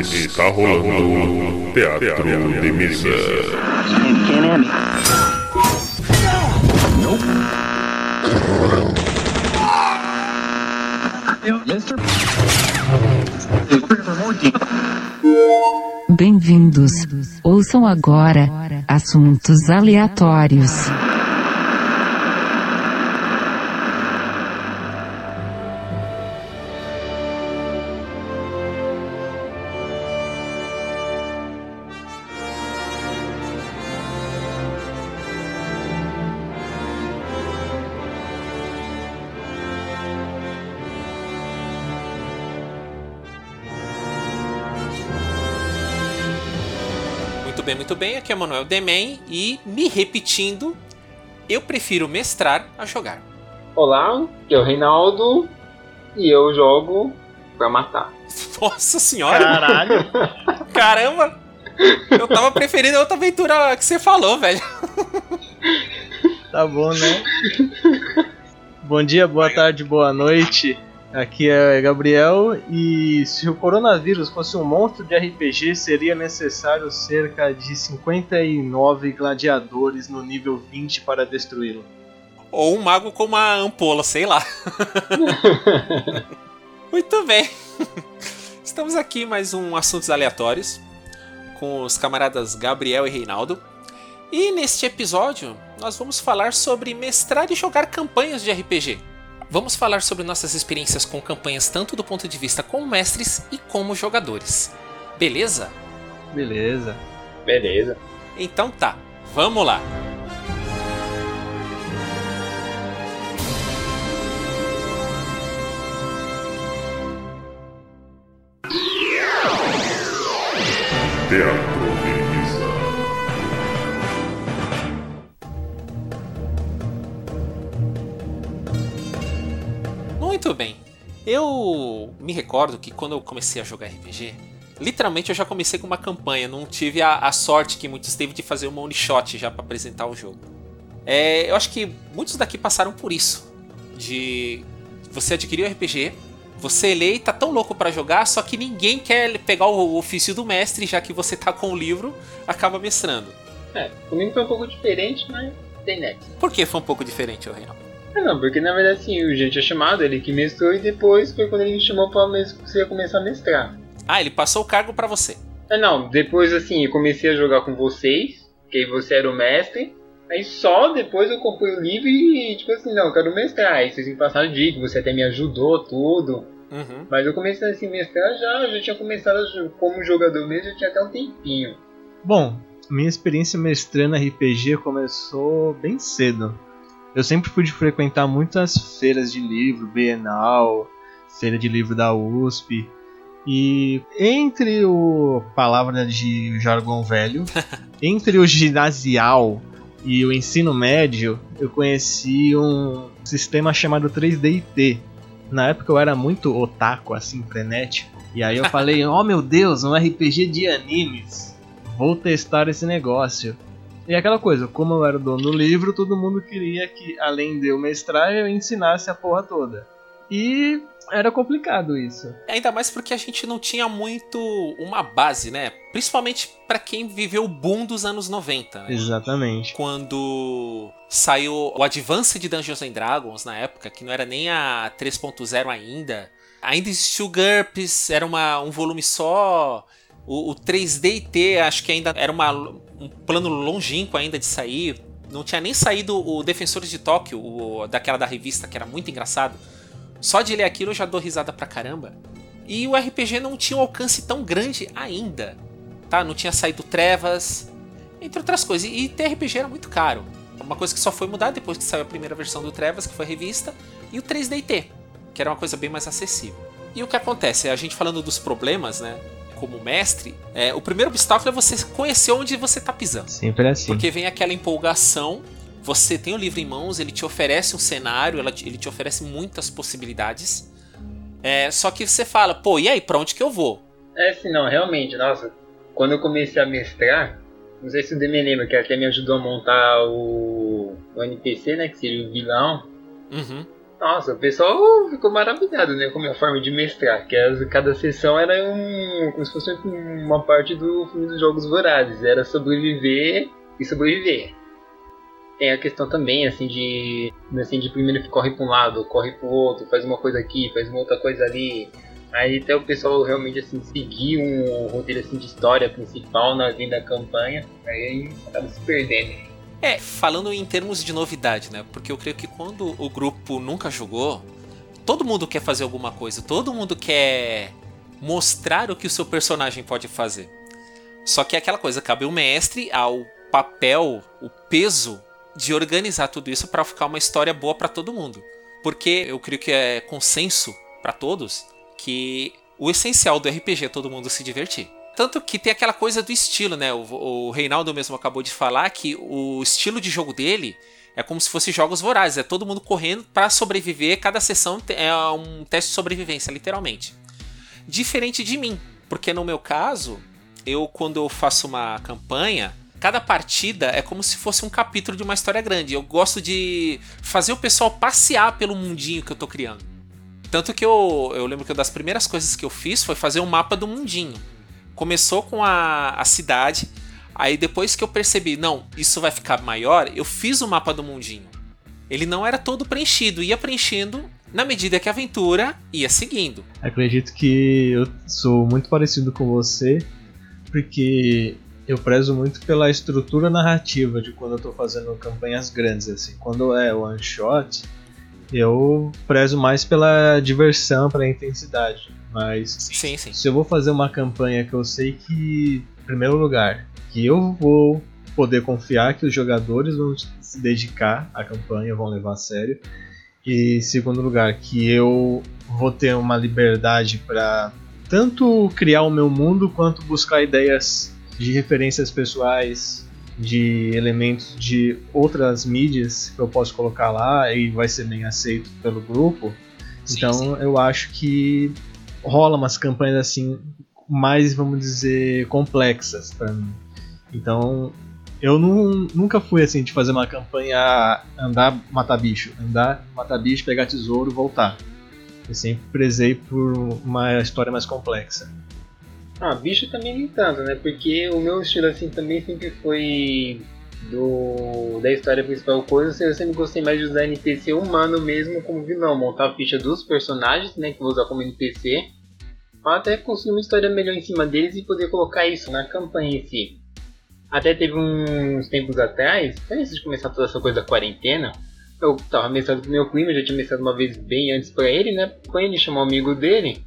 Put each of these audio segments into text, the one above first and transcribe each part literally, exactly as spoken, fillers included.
Está rolando Teatro de Mesa. Bem-vindos. Ouçam agora Assuntos Aleatórios. Muito bem, aqui é o Manuel Demen e, me repetindo, eu prefiro mestrar a jogar. Olá, aqui é o Reinaldo e eu jogo pra matar. Nossa senhora! Caralho! Caramba! Eu tava preferindo outra aventura que você falou, velho. Tá bom, né? Bom dia, boa tarde, boa noite. Aqui é Gabriel, e se o coronavírus fosse um monstro de R P G, seria necessário cerca de cinquenta e nove gladiadores no nível vinte para destruí-lo. Ou um mago com uma ampola, sei lá. Muito bem. Estamos aqui mais um Assuntos Aleatórios, com os camaradas Gabriel e Reinaldo. E neste episódio, nós vamos falar sobre mestrar e jogar campanhas de R P G. Vamos falar sobre nossas experiências com campanhas tanto do ponto de vista como mestres e como jogadores. Beleza? Beleza. Beleza. Então tá, vamos lá. Teatro. Muito bem, eu me recordo que quando eu comecei a jogar R P G, literalmente eu já comecei com uma campanha, não tive a, a sorte que muitos teve de fazer uma one shot já para apresentar o jogo. É, eu acho que muitos daqui passaram por isso, de você adquirir o R P G, você lê e tá tão louco para jogar, só que ninguém quer pegar o ofício do mestre, já que você tá com o livro, acaba mestrando. É, comigo foi um pouco diferente, mas tem nexo. Por que foi um pouco diferente, ô Reinaldo? Não, porque na verdade assim, o G tinha chamado, ele que mestrou, e depois foi quando ele me chamou pra mes- você começar a mestrar. Ah, ele passou o cargo pra você? É, não, depois assim, eu comecei a jogar com vocês, porque aí você era o mestre, aí só depois eu comprei o livro e tipo assim, não, eu quero mestrar, aí vocês me passaram dica, você até me ajudou, tudo, uhum. Mas eu comecei assim, mestrar já, eu já tinha começado como jogador mesmo, já tinha até um tempinho. Bom, minha experiência mestrando R P G começou bem cedo. Eu sempre pude frequentar muitas feiras de livro, Bienal, feira de livro da U S P. E entre o palavra de jargão velho, entre o ginasial e o ensino médio, eu conheci um sistema chamado três D I T. Na época eu era muito otaku, assim, frenético. E aí eu falei, oh meu Deus, um R P G de animes, vou testar esse negócio. E aquela coisa, como eu era o dono do livro, todo mundo queria que, além de eu mestrar, eu ensinasse a porra toda. E era complicado isso. Ainda mais porque a gente não tinha muito uma base, né? Principalmente pra quem viveu o boom dos anos noventa, né? Exatamente. Quando saiu o Advanced Dungeons and Dragons, na época, que não era nem a três ponto zero ainda. Ainda existia o GURPS, era uma, um volume só. O, o três D I T, acho que ainda era uma, um plano longínquo ainda de sair. Não tinha nem saído o Defensores de Tóquio, o, daquela da revista, que era muito engraçado. Só de ler aquilo eu já dou risada pra caramba. E o R P G não tinha um alcance tão grande ainda, tá? Não tinha saído Trevas, entre outras coisas. E ter R P G era muito caro. Uma coisa que só foi mudar depois que saiu a primeira versão do Trevas, que foi a revista, e o três D I T, que era uma coisa bem mais acessível. E o que acontece? A gente falando dos problemas, né? Como mestre, é, o primeiro obstáculo é você conhecer onde você está pisando. Sempre assim. Porque vem aquela empolgação, você tem o livro em mãos, ele te oferece um cenário, ela, ele te oferece muitas possibilidades, é, só que você fala, pô, e aí, pra onde que eu vou? É assim, não, realmente, nossa, quando eu comecei a mestrar, não sei se o Demi lembra, que até me ajudou a montar o, o N P C, né, que seria o vilão, uhum. Nossa, o pessoal ficou maravilhado, né, com a minha forma de mestrar, que as, cada sessão era um, como se fosse uma parte do filme dos Jogos Vorazes, era sobreviver e sobreviver. Tem a questão também, assim, de, assim, de primeiro corre para um lado, corre para o outro, faz uma coisa aqui, faz uma outra coisa ali. Aí até o pessoal realmente, assim, seguir um roteiro, assim, de história principal na vinda da campanha, aí acaba se perdendo. É, falando em termos de novidade, né? Porque eu creio que quando o grupo nunca jogou, todo mundo quer fazer alguma coisa, todo mundo quer mostrar o que o seu personagem pode fazer. Só que é aquela coisa, cabe ao mestre, ao papel, o peso de organizar tudo isso para ficar uma história boa para todo mundo. Porque eu creio que é consenso para todos que o essencial do R P G é todo mundo se divertir. Tanto que tem aquela coisa do estilo, né? O, o Reinaldo mesmo acabou de falar que o estilo de jogo dele é como se fosse Jogos Vorazes, é todo mundo correndo para sobreviver, cada sessão é um teste de sobrevivência, literalmente. Diferente de mim, porque no meu caso, eu quando eu faço uma campanha, cada partida é como se fosse um capítulo de uma história grande. Eu gosto de fazer o pessoal passear pelo mundinho que eu tô criando. Tanto que eu, eu lembro que uma das primeiras coisas que eu fiz foi fazer um mapa do mundinho. Começou com a, a cidade, aí depois que eu percebi, não, isso vai ficar maior, eu fiz o mapa do mundinho. Ele não era todo preenchido, ia preenchendo na medida que a aventura ia seguindo. Acredito que eu sou muito parecido com você, porque... eu prezo muito pela estrutura narrativa de quando eu tô fazendo campanhas grandes, assim. Quando é one shot, eu prezo mais pela diversão, pela intensidade. Mas sim, sim. Se eu vou fazer uma campanha que eu sei que, em primeiro lugar, que eu vou poder confiar que os jogadores vão se dedicar à campanha, vão levar a sério. E em segundo lugar, que eu vou ter uma liberdade para tanto criar o meu mundo quanto buscar ideias de referências pessoais, de elementos de outras mídias que eu posso colocar lá e vai ser bem aceito pelo grupo. Sim, então sim. Eu acho que rola umas campanhas assim mais, vamos dizer, complexas pra mim. Então eu não, nunca fui assim de fazer uma campanha andar, matar bicho, andar, matar bicho, pegar tesouro, voltar. Eu sempre prezei por uma história mais complexa. Ah, bicho também nem tanto, né? Porque o meu estilo, assim, também sempre foi do da história principal coisa. Eu sempre gostei mais de usar N P C humano mesmo como vilão. Montar a ficha dos personagens, né? Que vou usar como N P C. Até construir uma história melhor em cima deles e poder colocar isso na campanha em si. Até teve uns tempos atrás, antes de começar toda essa coisa da quarentena, eu tava mestrado com meu primo, já tinha mestrado uma vez bem antes pra ele, né? Quando ele chamou um amigo dele...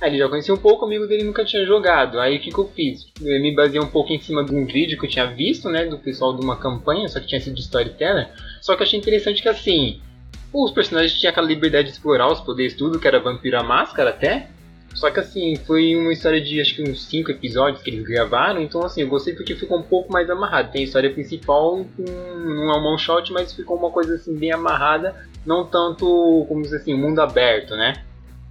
aí ele já conhecia um pouco, o amigo dele nunca tinha jogado. Aí o que, que eu fiz? Eu me baseei um pouco em cima de um vídeo que eu tinha visto, né, do pessoal de uma campanha, só que tinha sido de storyteller. Só que eu achei interessante que, assim, os personagens tinham aquela liberdade de explorar os poderes, tudo, que era Vampiro a Máscara até. Só que, assim, foi uma história de acho que uns cinco episódios que eles gravaram. Então, assim, eu gostei porque ficou um pouco mais amarrado. Tem a história principal, não é um one shot, mas ficou uma coisa, assim, bem amarrada. Não tanto, como dizer assim, mundo aberto, né?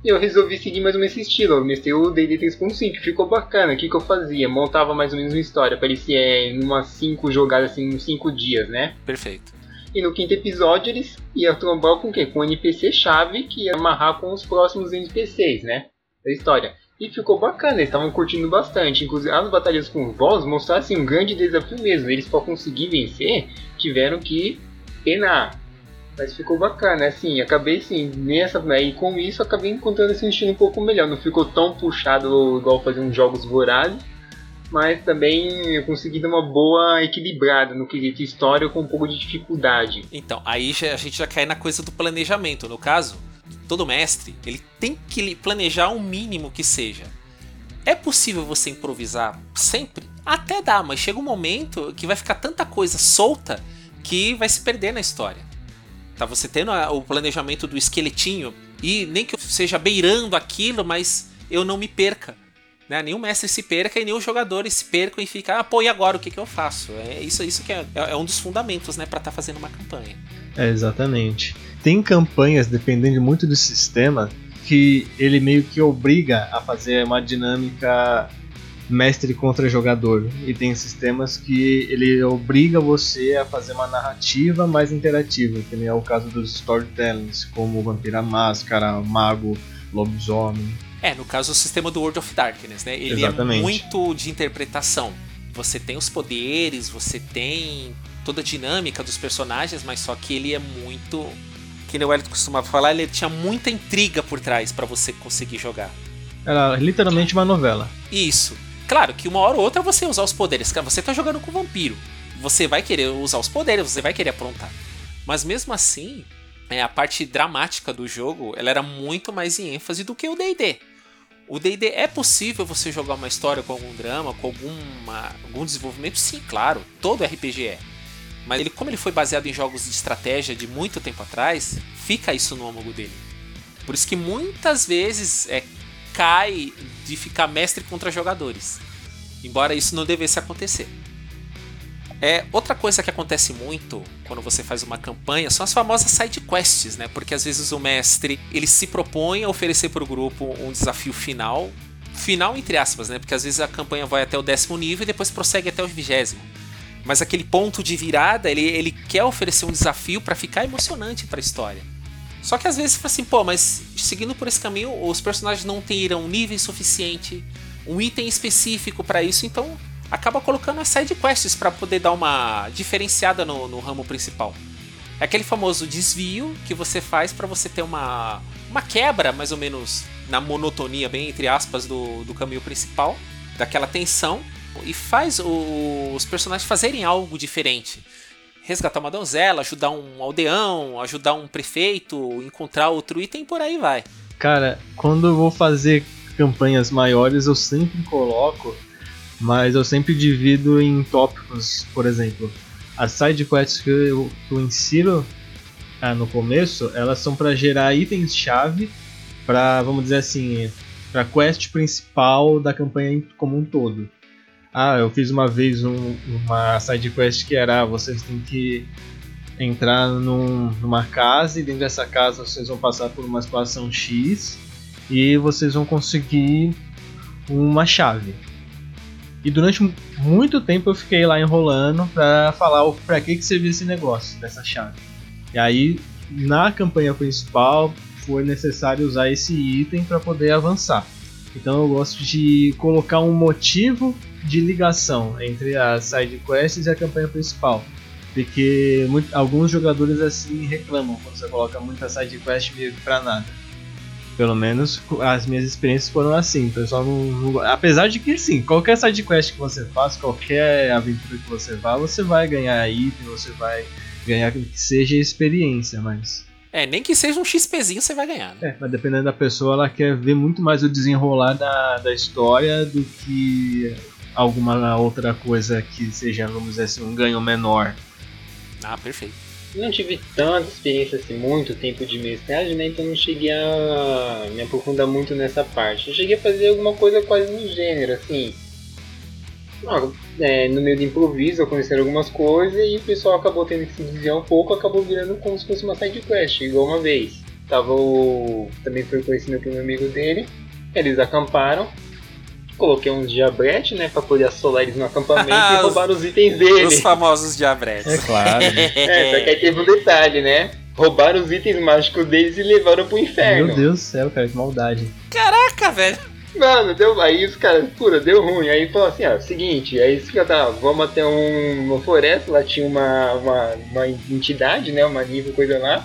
Eu resolvi seguir mais ou menos esse estilo, eu mestrei o D D três ponto cinco, ficou bacana. O que, que eu fazia? Montava mais ou menos uma história, parecia em umas cinco jogadas, assim, uns cinco dias, né? Perfeito. E no quinto episódio eles iam trombar com o quê? Com o N P C-chave, que ia amarrar com os próximos N P Cs, né? Da história. E ficou bacana, eles estavam curtindo bastante. Inclusive, as batalhas com o boss mostraram, assim, um grande desafio mesmo. Eles, para conseguir vencer, tiveram que penar. Mas ficou bacana, assim, acabei assim, nessa, e com isso acabei encontrando esse estilo um pouco melhor. Não ficou tão puxado igual fazer uns Jogos Vorazes, mas também eu consegui dar uma boa equilibrada no quesito história com um pouco de dificuldade. Então, aí já, a gente já cai na coisa do planejamento. No caso, todo mestre, ele tem que planejar o mínimo que seja. É possível você improvisar sempre? Até dá, mas chega um momento que vai ficar tanta coisa solta que vai se perder na história. Tá você tendo o planejamento do esqueletinho, e nem que eu seja beirando aquilo, mas eu não me perca, né? Nenhum mestre se perca e nenhum jogador se perca e fica, ah, pô, e agora o que, que eu faço? É isso, isso que é, é um dos fundamentos, né, pra estar tá fazendo uma campanha. É, exatamente. Tem campanhas, dependendo muito do sistema, que ele meio que obriga a fazer uma dinâmica mestre contra jogador, e tem sistemas que ele obriga você a fazer uma narrativa mais interativa, que é o caso dos storytellings, como Vampiro a Máscara, Mago, Lobisomem. É, no caso o sistema do World of Darkness, né? Ele Exatamente. É muito de interpretação. Você tem os poderes, você tem toda a dinâmica dos personagens, mas só que ele é muito... que o Wellington costumava falar, ele tinha muita intriga por trás pra você conseguir jogar. Era literalmente uma novela. Isso. Claro que uma hora ou outra você usar os poderes. Cara, você tá jogando com um vampiro. Você vai querer usar os poderes, você vai querer aprontar. Mas mesmo assim, a parte dramática do jogo, ela era muito mais em ênfase do que o D e D. O D e D é possível você jogar uma história com algum drama, com alguma, algum desenvolvimento? Sim, claro. Todo R P G é. Mas ele, como ele foi baseado em jogos de estratégia de muito tempo atrás, fica isso no âmago dele. Por isso que muitas vezes é, cai de ficar mestre contra jogadores. Embora isso não devesse acontecer. É, outra coisa que acontece muito quando você faz uma campanha são as famosas side quests, né? Porque às vezes o mestre ele se propõe a oferecer para o grupo um desafio final. Final entre aspas, né? Porque às vezes a campanha vai até o décimo nível e depois prossegue até o vigésimo. Mas aquele ponto de virada, ele, ele quer oferecer um desafio para ficar emocionante para a história. Só que às vezes você fala assim, pô, mas seguindo por esse caminho, os personagens não terão um nível suficiente, um item específico para isso, então acaba colocando as side quests para poder dar uma diferenciada no, no ramo principal. É aquele famoso desvio que você faz para você ter uma, uma quebra, mais ou menos, na monotonia, bem entre aspas, do, do caminho principal, daquela tensão, e faz o, os personagens fazerem algo diferente. Resgatar uma donzela, ajudar um aldeão, ajudar um prefeito, encontrar outro item, por aí vai. Cara, quando eu vou fazer campanhas maiores, eu sempre coloco, mas eu sempre divido em tópicos. Por exemplo, as sidequests que eu, que eu insiro ah, no começo, elas são para gerar itens-chave para, vamos dizer assim, para a quest principal da campanha como um todo. Ah, eu fiz uma vez um, uma sidequest que era, vocês têm que entrar num, numa casa, e dentro dessa casa vocês vão passar por uma situação X e vocês vão conseguir uma chave. E durante muito tempo eu fiquei lá enrolando pra falar pra que que servia esse negócio, dessa chave. E aí, na campanha principal, foi necessário usar esse item pra poder avançar. Então eu gosto de colocar um motivo de ligação entre as side quests e a campanha principal, porque muito, alguns jogadores assim reclamam quando você coloca muita side quest meio que pra nada. Pelo menos as minhas experiências foram assim, o pessoal não, não... Apesar de que sim, qualquer side quest que você faz, qualquer aventura que você vá, você vai ganhar item, você vai ganhar que seja experiência, mas... É, nem que seja um XPzinho você vai ganhar, né? É, mas dependendo da pessoa, ela quer ver muito mais o desenrolar da, da história do que alguma outra coisa que seja, vamos dizer assim, um ganho menor. Ah, perfeito. Não tive tanta experiência assim, muito tempo de mestragem, né? Então não cheguei a me aprofundar muito nessa parte. Eu cheguei a fazer alguma coisa quase no gênero, assim... Ah, é, no meio de improviso, aconteceram algumas coisas e o pessoal acabou tendo que se desviar um pouco, acabou virando como se fosse uma sidequest, igual uma vez. Tava o... Também foi conhecido pelo amigo dele, eles acamparam, coloquei uns diabretes, né, pra poder assolar eles no acampamento e roubaram os itens dele. Os famosos diabretes. É claro. É, só que aí teve um detalhe, né? Roubaram os itens mágicos deles e levaram pro inferno. Meu Deus do céu, cara, que maldade. Caraca, velho. Mano, deu, aí os caras, pura, deu ruim. Aí falou assim, ó, seguinte, aí os caras, tá, vamos até um, uma floresta, lá tinha uma, uma, uma entidade, né, uma nível, coisa lá.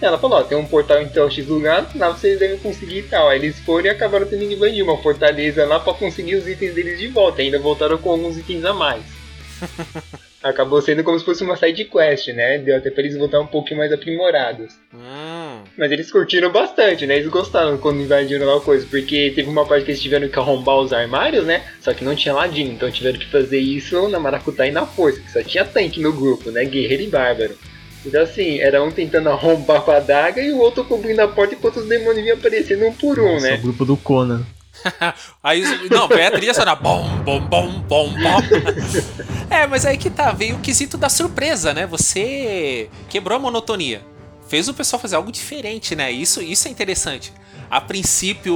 Ela falou, ó, tem um portal em tal X lugar, lá vocês devem conseguir e tal. Aí eles foram e acabaram tendo que invadir uma fortaleza lá pra conseguir os itens deles de volta. Ainda voltaram com alguns itens a mais. Acabou sendo como se fosse uma side quest, né? Deu até pra eles voltarem um pouquinho mais aprimorados. Hum. Mas eles curtiram bastante, né? Eles gostaram quando invadiram lá a coisa. Porque teve uma parte que eles tiveram que arrombar os armários, né? Só que não tinha Aladdin. Então tiveram que fazer isso na maracutaia e na força. Que só tinha tanque no grupo, né? Guerreiro e bárbaro. Então assim, era um tentando arrombar com a adaga e o outro cobrindo a porta enquanto os demônios vinham aparecendo um por um. Nossa, né? É o grupo do Conan. Aí, não, vem a trilha sonora. Bom, bom, bom, bom, bom. É, mas aí que tá, veio o quesito da surpresa, né? Você quebrou a monotonia, fez o pessoal fazer algo diferente, né? Isso, isso é interessante. A princípio,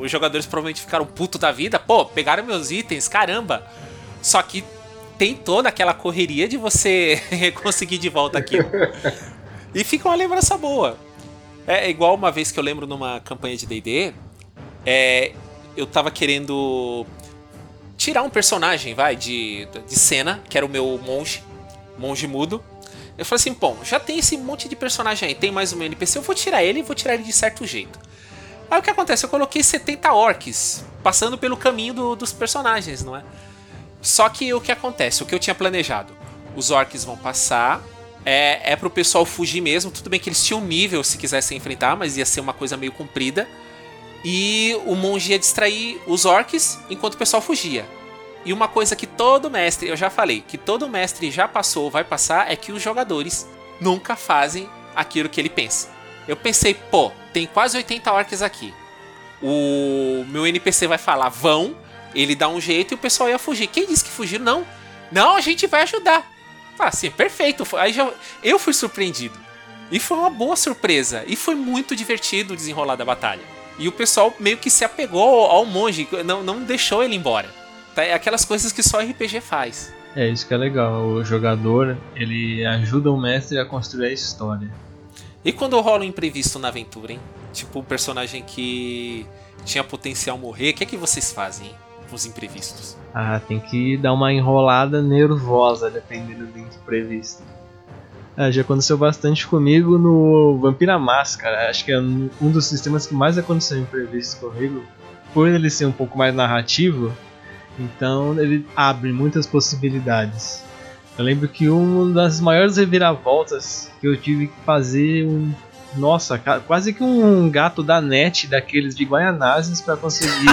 os jogadores provavelmente ficaram putos da vida. Pô, pegaram meus itens, caramba. Só que tem toda aquela correria de você conseguir de volta aquilo. E fica uma lembrança boa. É igual uma vez que eu lembro numa campanha de D e D, é, eu tava querendo tirar um personagem, vai, de, de cena, que era o meu monge, monge mudo. Eu falei assim, bom, já tem esse monte de personagem aí, tem mais um N P C, eu vou tirar ele e vou tirar ele de certo jeito. Aí o que acontece? Eu coloquei setenta orcs, passando pelo caminho do, dos personagens, não é? Só que o que acontece? O que eu tinha planejado? Os orcs vão passar, é, é pro pessoal fugir mesmo, tudo bem que eles tinham nível se quisessem enfrentar, mas ia ser uma coisa meio comprida. E o monge ia distrair os orcs enquanto o pessoal fugia. E uma coisa que todo mestre, eu já falei, que todo mestre já passou ou vai passar, é que os jogadores nunca fazem aquilo que ele pensa. Eu pensei, pô, tem quase oitenta orcs aqui. O meu N P C vai falar, vão, ele dá um jeito e o pessoal ia fugir. Quem disse que fugiram? Não. Não, a gente vai ajudar. Ah, sim, perfeito. Aí já, eu fui surpreendido. E foi uma boa surpresa. E foi muito divertido o desenrolar da batalha. E o pessoal meio que se apegou ao monge, não, não deixou ele embora. É aquelas coisas que só R P G faz. É, isso que é legal. O jogador, ele ajuda o mestre a construir a história. E quando rola um imprevisto na aventura, hein? Tipo, um personagem que tinha potencial morrer, o que é que vocês fazem com os imprevistos? Ah, tem que dar uma enrolada nervosa, dependendo do imprevisto. Ah, já aconteceu bastante comigo no Vampiro a Máscara. Acho que é um dos sistemas que mais aconteceu imprevisto comigo. Por ele ser um pouco mais narrativo, então ele abre muitas possibilidades. Eu lembro que uma das maiores reviravoltas que eu tive que fazer um, nossa, quase que um gato da net daqueles de Guaianazes para conseguir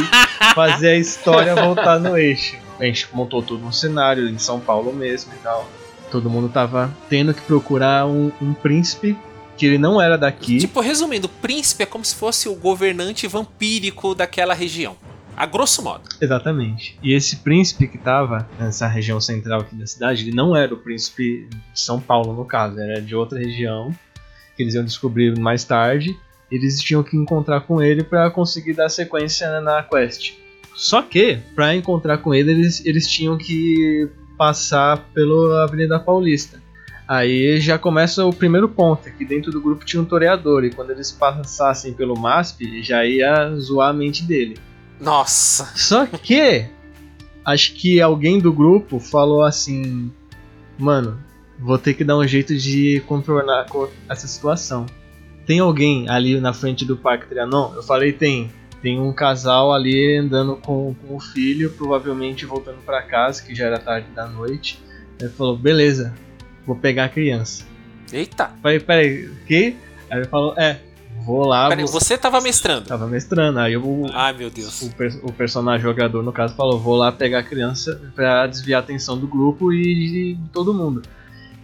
fazer a história voltar no eixo. A gente montou todo um cenário em São Paulo mesmo e tal. Todo mundo tava tendo que procurar um, um príncipe que ele não era daqui. Tipo, resumindo, o príncipe é como se fosse o governante vampírico daquela região. A grosso modo. Exatamente. E esse príncipe que estava nessa região central aqui da cidade, ele não era o príncipe de São Paulo, no caso. Era de outra região, que eles iam descobrir mais tarde. Eles tinham que encontrar com ele para conseguir dar sequência na quest. Só que, para encontrar com ele, eles, eles tinham que passar pela Avenida Paulista. Aí já começa o primeiro ponto, que dentro do grupo tinha um toreador. E quando eles passassem pelo M A S P, já ia zoar a mente dele. Nossa! Só que acho que alguém do grupo falou assim: mano, vou ter que dar um jeito de contornar essa situação. Tem alguém ali na frente do Parque Trianon? Eu falei, tem. Tem um casal ali andando com, com o filho, provavelmente voltando pra casa, que já era tarde da noite. Ele falou, beleza, vou pegar a criança. Eita! Falei, peraí, o quê? Aí ele falou, é. Vou lá. Peraí, vou... Você tava mestrando? Tava mestrando. Aí eu, Ai, meu Deus. O, per- o personagem jogador, no caso, falou: vou lá pegar a criança pra desviar a atenção do grupo e de todo mundo.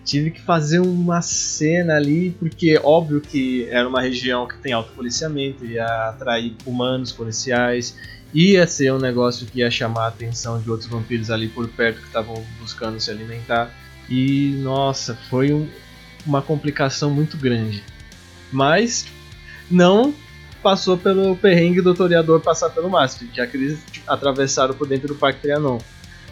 Tive que fazer uma cena ali, porque óbvio que era uma região que tem alto policiamento, ia atrair humanos, policiais, ia ser um negócio que ia chamar a atenção de outros vampiros ali por perto que estavam buscando se alimentar. E nossa, foi um, uma complicação muito grande. Mas não passou pelo perrengue do toreador passar pelo M A S P, já que eles atravessaram por dentro do Parque Trianon.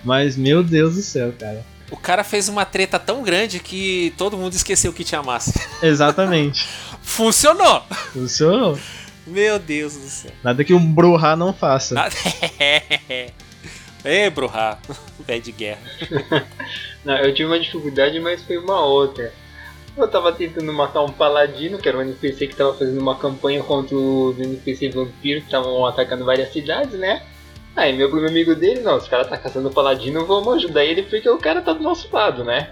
Mas, meu Deus do céu, cara. O cara fez uma treta tão grande que todo mundo esqueceu que tinha M A S P. Exatamente. Funcionou! Funcionou. Meu Deus do céu. Nada que um Bruhá não faça. Nada... Ei, Bruhá. Pé de guerra. Não, eu tive uma dificuldade, mas foi uma outra. Eu tava tentando matar um paladino, que era um N P C que tava fazendo uma campanha contra os N P C vampiros que estavam atacando várias cidades, né? Aí meu primo amigo dele, não, os caras tá caçando o paladino, vamos ajudar ele porque o cara tá do nosso lado, né?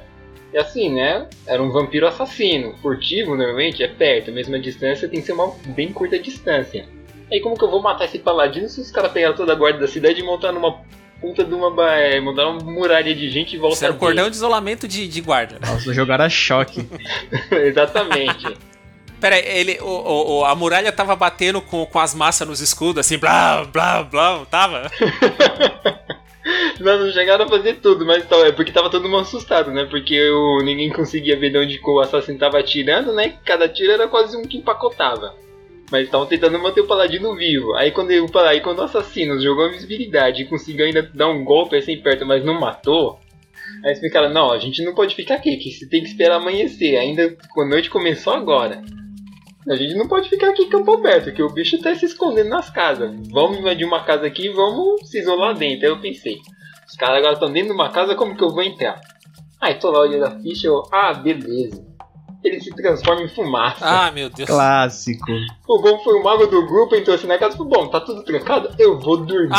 E assim, né? Era um vampiro assassino, furtivo normalmente é perto, a mesma distância tem que ser uma bem curta distância. Aí como que eu vou matar esse paladino se os caras pegaram toda a guarda da cidade e montaram uma ponta de uma baia, mandaram uma muralha de gente e volta. Isso era o cordão de isolamento de, de guarda. Nossa, jogaram a choque. Exatamente. Pera aí, ele, o, o, a muralha tava batendo com, com as massas nos escudos, assim, blá, blá, blá, tava? Não, não chegaram a fazer tudo, mas é porque tava todo mundo assustado, né? Porque eu, ninguém conseguia ver de onde o assassino tava atirando, né? Cada tiro era quase um que empacotava. mas estavam tentando manter o paladino vivo. Aí quando o, aí, quando o assassino jogou a invisibilidade e conseguiu ainda dar um golpe assim perto, mas não matou, aí eles ficaram, não, a gente não pode ficar aqui, que você tem que esperar amanhecer, ainda a noite começou agora. A gente não pode ficar aqui em campo aberto, que o bicho tá se escondendo nas casas. Vamos invadir uma casa aqui e vamos se isolar dentro. Aí eu pensei, os caras agora estão dentro de uma casa, como que eu vou entrar? Aí tô lá olhando a ficha, eu, ah, beleza. Ele se transforma em fumaça. Ah, meu Deus. Clássico. O bom foi o mago do grupo, entrou assim na casa e falou, bom, tá tudo trancado, eu vou dormir.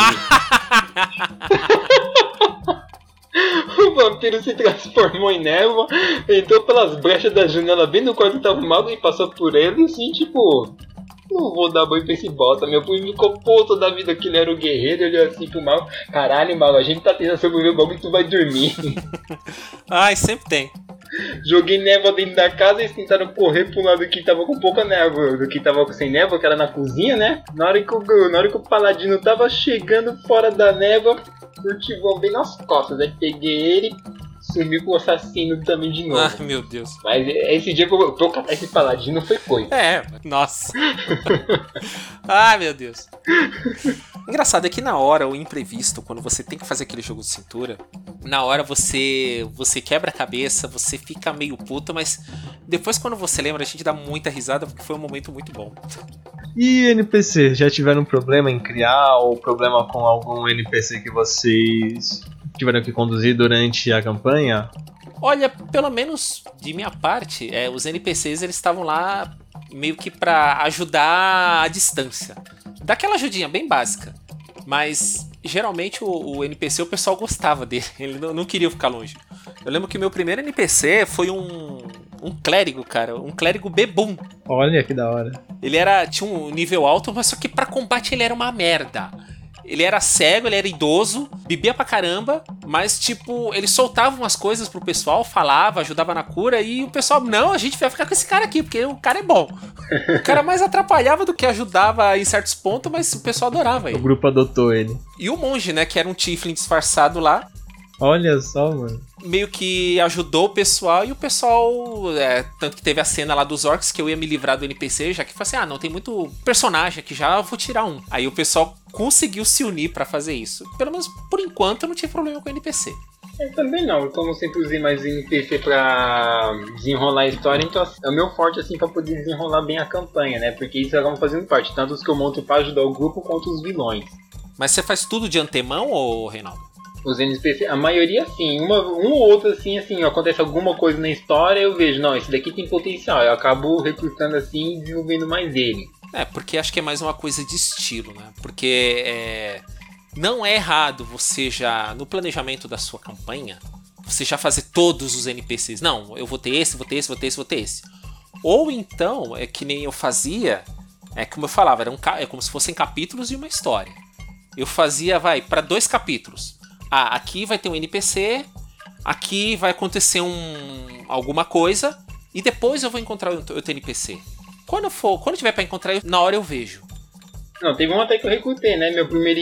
O vampiro se transformou em névoa, entrou pelas brechas da janela bem no quarto que tava o mago e passou por ele, assim, tipo, não vou dar banho pra esse bota, meu punho ficou puto da vida que ele era o guerreiro, ele olhou assim pro mago, caralho, mago, a gente tá tentando sobreviver o mago e tu vai dormir. Ai, sempre tem. Joguei névoa dentro da casa e eles tentaram correr pro lado que tava com pouca névoa, do que tava sem névoa, que era na cozinha, né? Na hora que o, na hora que o paladino tava chegando fora da névoa, cultivou bem nas costas, aí peguei ele e sumiu com o assassino também de novo. Ah, meu Deus. Mas esse dia que eu tô catar esse paladino foi coisa. É, nossa. Ah, meu Deus. Engraçado é que na hora, o imprevisto, quando você tem que fazer aquele jogo de cintura, na hora você, você quebra a cabeça, você fica meio puto, mas depois quando você lembra, a gente dá muita risada porque foi um momento muito bom. E N P C, já tiveram problema em criar ou problema com algum N P C que vocês tiveram que conduzir durante a campanha? Olha, pelo menos de minha parte, é, os N P Cs eles estavam lá meio que pra ajudar à distância. Daquela ajudinha bem básica, mas geralmente o, o N P C o pessoal gostava dele, ele não, não queria ficar longe. Eu lembro que o meu primeiro N P C foi um... Um clérigo, cara. Um clérigo bebum. Olha, que da hora. Ele era, tinha um nível alto, mas só que pra combate ele era uma merda. Ele era cego, ele era idoso, bebia pra caramba, mas tipo, ele soltava umas coisas pro pessoal, falava, ajudava na cura, e o pessoal, não, a gente vai ficar com esse cara aqui, porque o cara é bom. O cara mais atrapalhava do que ajudava em certos pontos, mas o pessoal adorava ele. O grupo adotou ele. E o monge, né, que era um tiefling disfarçado lá. Olha só, mano. Meio que ajudou o pessoal e o pessoal... É, tanto que teve a cena lá dos orcs que eu ia me livrar do N P C, já que falei assim, ah, não tem muito personagem aqui já, eu vou tirar um. Aí o pessoal conseguiu se unir pra fazer isso. Pelo menos, por enquanto, eu não tive problema com o N P C. Eu também não, como eu sempre usei mais N P C pra desenrolar a história, então é o meu forte, assim, pra poder desenrolar bem a campanha, né? Porque isso acaba fazendo parte, tanto os que eu monto pra ajudar o grupo, quanto os vilões. Mas você faz tudo de antemão, ô Reinaldo? Os N P C, a maioria sim, uma, um ou outro assim, assim, acontece alguma coisa na história, eu vejo, não, esse daqui tem potencial, eu acabo recrutando assim e desenvolvendo mais ele. É, porque acho que é mais uma coisa de estilo, né? Porque é, não é errado você já, no planejamento da sua campanha, você já fazer todos os N P Cs. Não, eu vou ter esse, vou ter esse, vou ter esse, vou ter esse. Ou então, é que nem eu fazia, é como eu falava, era um, é como se fossem capítulos de uma história. Eu fazia, vai, para dois capítulos. Ah, aqui vai ter um N P C, aqui vai acontecer um, alguma coisa, e depois eu vou encontrar outro N P C. Quando eu for, quando eu tiver pra encontrar, eu, na hora eu vejo. Não, teve um até que eu recrutei, né? Meu primeiro,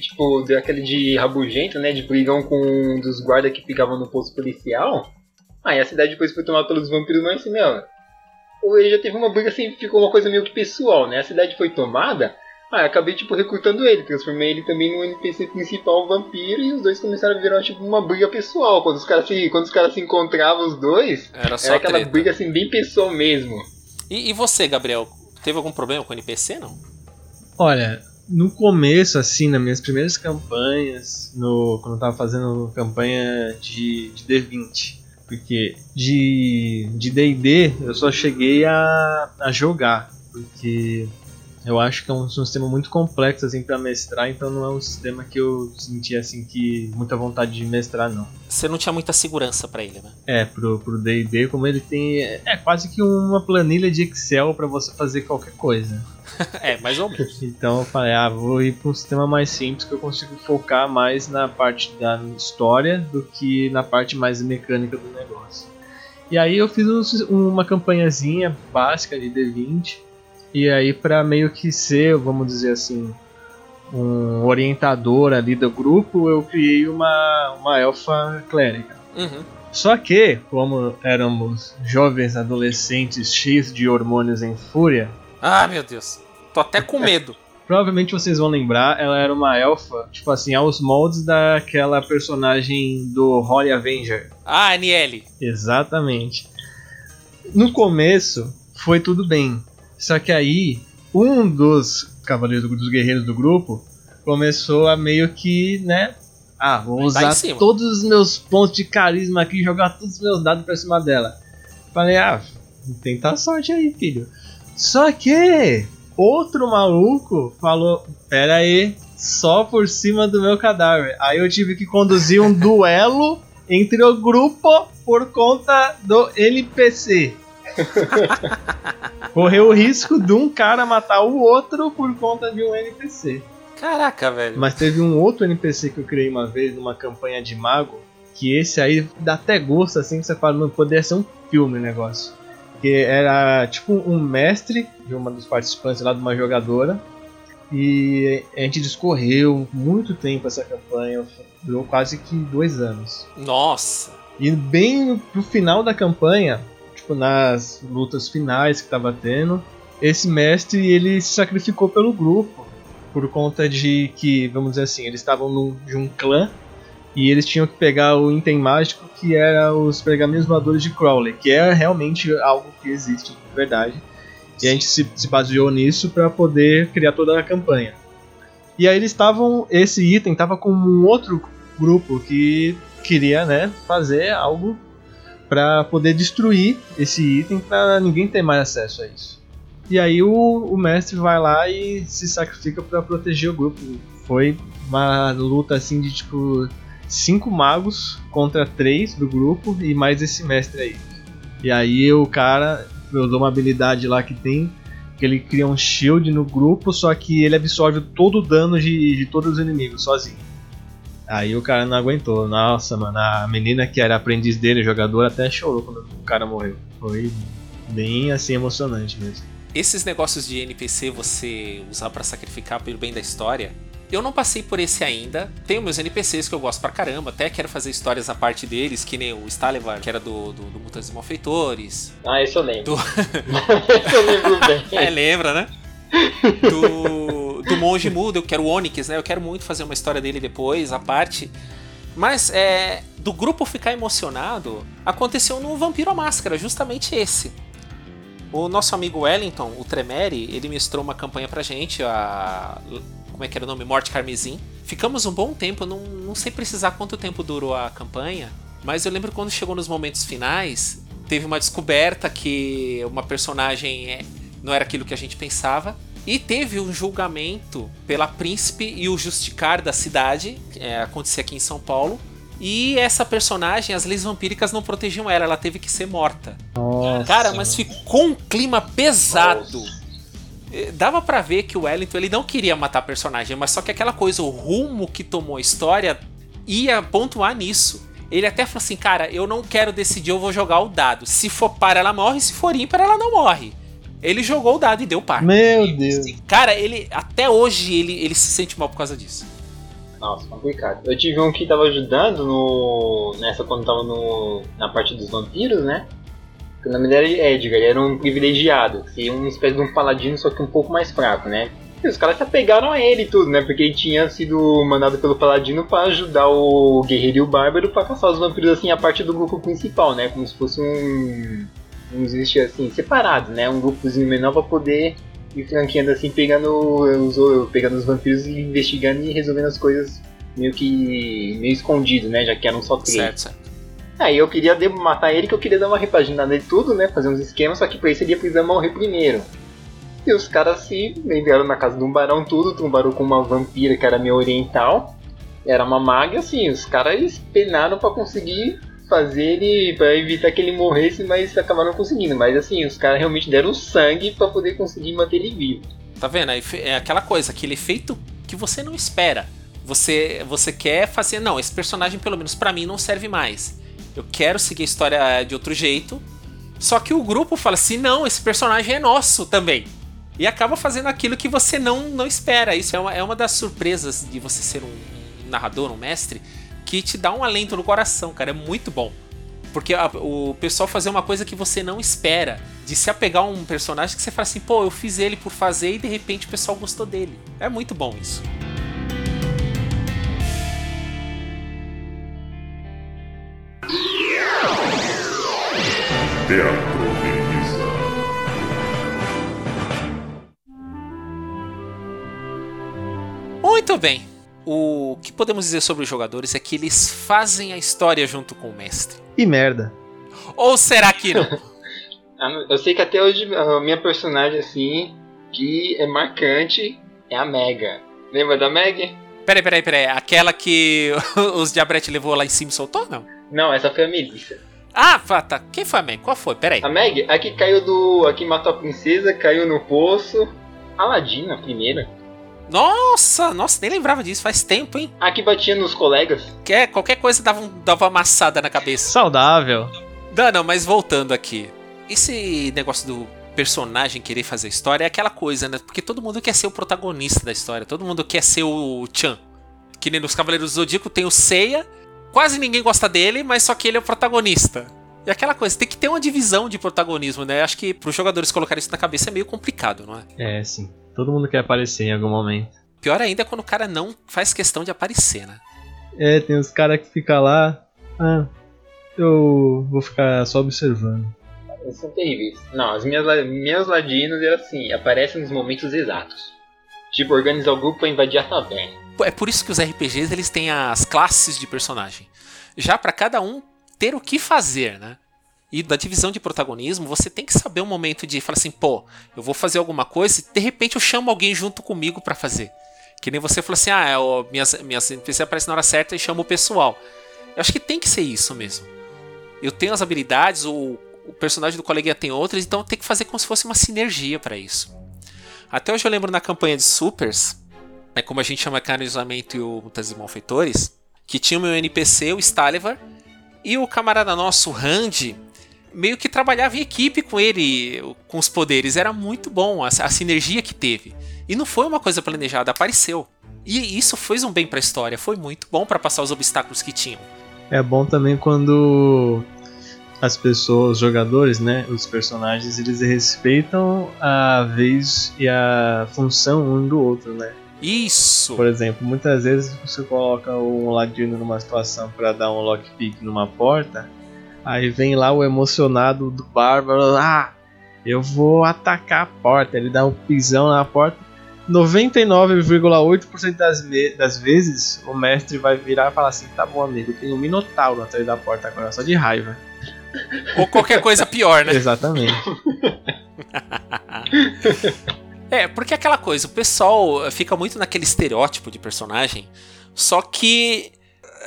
tipo, aquele de rabugento, né? De brigão com um dos guardas que ficavam no posto policial. Aí ah, a cidade depois foi tomada pelos vampiros, não é assim mesmo. Ele já teve uma briga, assim, ficou uma coisa meio que pessoal, né? A cidade foi tomada... Ah, eu acabei, tipo, recrutando ele, transformei ele também no N P C principal, o vampiro, e os dois começaram a virar, tipo, uma briga pessoal. Quando os caras se, quando os caras se encontravam, os dois, era, só era aquela treta. Briga, assim, bem pessoal mesmo. E, e você, Gabriel, teve algum problema com o N P C, não? Olha, no começo, assim, nas minhas primeiras campanhas, no, quando eu tava fazendo campanha de, de D vinte, porque de, de D e D eu só cheguei a, a jogar, porque... Eu acho que é um, um sistema muito complexo assim, pra mestrar, então não é um sistema que eu sentia assim, que muita vontade de mestrar, não. Você não tinha muita segurança pra ele, né? É, pro, pro D e D, como ele tem... É quase que uma planilha de Excel pra você fazer qualquer coisa. É, mais ou menos. Então eu falei, ah, vou ir pra um sistema mais simples, que eu consigo focar mais na parte da história do que na parte mais mecânica do negócio. E aí eu fiz um, uma campanhazinha básica de D vinte, e aí pra meio que ser, vamos dizer assim, um orientador ali do grupo, eu criei uma, uma elfa clérica. Uhum. Só que, como éramos jovens adolescentes cheios de hormônios em fúria, Ah, meu Deus. Tô até com medo. Provavelmente vocês vão lembrar, ela era uma elfa, tipo assim, aos moldes daquela personagem do Holy Avenger. Ah, Aniele. Exatamente. No começo, foi tudo bem. Só que aí, um dos cavaleiros, dos guerreiros do grupo, começou a meio que, né... Ah, vou usar todos os meus pontos de carisma aqui, jogar todos os meus dados pra cima dela. Falei, ah, tenta a sorte aí, filho. Só que... outro maluco falou, pera aí, só por cima do meu cadáver. Aí eu tive que conduzir um duelo entre o grupo por conta do N P C. Correu o risco de um cara matar o outro por conta de um N P C. Caraca, velho. Mas teve um outro N P C que eu criei uma vez numa campanha de mago, que esse aí dá até gosto, assim, que você fala, não, poderia ser um filme o negócio. Que era tipo um mestre de uma dos participantes lá, de uma jogadora. E a gente discorreu muito tempo essa campanha. Durou quase que dois anos. Nossa! E bem pro final da campanha, tipo nas lutas finais que tava tendo, esse mestre, ele se sacrificou pelo grupo. Por conta de que, vamos dizer assim, eles estavam no, de um clã. E eles tinham que pegar o item mágico que era os pergaminhos voadores de Crowley, que é realmente algo que existe de verdade. E a gente se, se baseou nisso para poder criar toda a campanha. E aí eles estavam, esse item estava com um outro grupo que queria, né, fazer algo para poder destruir esse item para ninguém ter mais acesso a isso. E aí o, o mestre vai lá e se sacrifica para proteger o grupo. Foi uma luta assim de tipo cinco magos contra três do grupo e mais esse mestre aí. E aí o cara usou uma habilidade lá que tem, que ele cria um shield no grupo, só que ele absorve todo o dano de, de todos os inimigos sozinho. Aí o cara não aguentou. Nossa, mano, a menina que era aprendiz dele, jogadora, até chorou quando o cara morreu. Foi bem assim emocionante mesmo. Esses negócios de N P C você usar pra sacrificar pelo bem da história, eu não passei por esse ainda. Tenho meus N P Cs que eu gosto pra caramba, até quero fazer histórias à parte deles, que nem o Stallivar, que era do, do, do Mutantes e Malfeitores. Ah, isso eu lembro. Do... eu lembro bem. É, lembra, né? Do, do Monge Mudo, eu quero o Onyx, né? Eu quero muito fazer uma história dele depois, à parte. Mas, é, do grupo ficar emocionado, aconteceu no Vampiro a Máscara, justamente esse. O nosso amigo Wellington, o Tremere, ele mestrou uma campanha pra gente, a... como é que era o nome? Morte Carmesim. Ficamos um bom tempo, não, não sei precisar quanto tempo durou a campanha, mas eu lembro quando chegou nos momentos finais, teve uma descoberta que uma personagem não era aquilo que a gente pensava, e teve um julgamento pela príncipe e o justicar da cidade, é, acontecia aqui em São Paulo, e essa personagem, as leis vampíricas não protegiam ela, ela teve que ser morta. Nossa. Cara, mas ficou um clima pesado. Nossa. Dava pra ver que o Wellington, ele não queria matar a personagem, mas só que aquela coisa, o rumo que tomou a história ia pontuar nisso. Ele até falou assim, cara, eu não quero decidir, eu vou jogar o dado. Se for par, ela morre, se for ímpar, ela não morre. Ele jogou o dado e deu par. Meu Deus. Cara, ele até hoje ele, ele se sente mal por causa disso. Nossa, complicado. Eu tive um que tava ajudando no... nessa quando tava no... na parte dos vampiros, né? O nome dele era Edgar, ele era um privilegiado, assim, uma espécie de um paladino, só que um pouco mais fraco, né? E os caras se apegaram a ele e tudo, né? Porque ele tinha sido mandado pelo paladino pra ajudar o guerreiro e o bárbaro pra caçar os vampiros, assim, a parte do grupo principal, né? Como se fosse um... um existe, assim, separado, né? Um grupozinho menor pra poder... e franqueando assim, pegando os, pegando os vampiros e investigando e resolvendo as coisas meio que meio escondido, né? Já que eram só três. Certo, certo. Aí eu queria matar ele, que eu queria dar uma repaginada nele tudo, né? Fazer uns esquemas, só que pra isso ele ia precisar morrer primeiro. E os caras se enviaram na casa de um barão tudo, trombaram com uma vampira que era meio oriental. Era uma maga, assim, os caras penaram pra conseguir fazer ele, pra evitar que ele morresse, mas acabaram conseguindo. Mas assim, os caras realmente deram sangue pra poder conseguir manter ele vivo. Tá vendo? É aquela coisa, aquele efeito que você não espera. Você, você quer fazer, não, esse personagem pelo menos pra mim não serve mais. Eu quero seguir a história de outro jeito. Só que o grupo fala assim, não, esse personagem é nosso também. E acaba fazendo aquilo que você não, não espera. Isso é uma, é uma das surpresas de você ser um narrador, um mestre, que te dá um alento no coração, cara, é muito bom. Porque a, o pessoal fazer uma coisa que você não espera. de se apegar a um personagem que você fala assim, pô, eu fiz ele por fazer e de repente o pessoal gostou dele. É muito bom isso. Teatro de Mesa. Muito bem. O que podemos dizer sobre os jogadores é que eles fazem a história junto com o mestre. E merda. Ou será que não? Eu sei que até hoje a minha personagem assim que é marcante é a Mega. Lembra da Meg? Peraí, peraí, peraí. Aquela que os Diabrete levou lá em cima e soltou, não? Não, essa foi a Melissa. Ah, tá. Quem foi a Meg? Qual foi? Peraí. A Meg, a que caiu do... a que matou a princesa, caiu no poço. Aladdin, a primeira. Nossa, nossa, nem lembrava disso. Faz tempo, hein? A que batia nos colegas. Que é, qualquer coisa dava, um, dava uma amassada na cabeça. Saudável. Não, não, mas voltando aqui. Esse negócio do personagem querer fazer história é aquela coisa, né? Porque todo mundo quer ser o protagonista da história. Todo mundo quer ser o Chan. Que nem nos Cavaleiros do Zodíaco tem o Seiya. Quase ninguém gosta dele, mas só que ele é o protagonista. E aquela coisa, tem que ter uma divisão de protagonismo, né? Acho que pros jogadores colocarem isso na cabeça é meio complicado, não é? É, sim. Todo mundo quer aparecer em algum momento. Pior ainda é quando o cara não faz questão de aparecer, né? É, tem os caras que ficam lá... Ah, eu vou ficar só observando. Eles são terríveis. Não, as minhas, minhas ladinos eram assim, aparecem nos momentos exatos. Tipo, organizar o grupo pra invadir a taverna. É por isso que os R P Gs eles têm as classes de personagem. Já para cada um ter o que fazer, né? E da divisão de protagonismo, você tem que saber um momento de falar assim, pô, eu vou fazer alguma coisa e de repente eu chamo alguém junto comigo para fazer. Que nem você falou assim, ah, eu, minhas, minhas N P C aparecem na hora certa e chamo o pessoal. Eu acho que tem que ser isso mesmo. Eu tenho as habilidades, o, o personagem do coleguinha tem outras, então tem que fazer como se fosse uma sinergia para isso. Até hoje eu lembro na campanha de Supers... É como a gente chama carinhosamente o Mutantes e Malfeitores, que tinha o meu N P C, o Stallivar, e o camarada nosso, o Randy, meio que trabalhava em equipe com ele, com os poderes. Era muito bom a, a sinergia que teve. E não foi uma coisa planejada, apareceu. E isso fez um bem pra história, foi muito bom pra passar os obstáculos que tinham. É bom também quando as pessoas, os jogadores, né, os personagens, eles respeitam a vez e a função um do outro, né? Isso! Por exemplo, muitas vezes você coloca um ladino numa situação pra dar um lockpick numa porta, aí vem lá o emocionado do bárbaro, ah, eu vou atacar a porta, ele dá um pisão na porta, noventa e nove vírgula oito por cento das, me- das vezes o mestre vai virar e falar assim, tá bom amigo, tem um minotauro atrás da porta agora, só de raiva. Ou qualquer coisa pior, né? Exatamente. É, porque é aquela coisa, o pessoal fica muito naquele estereótipo de personagem, só que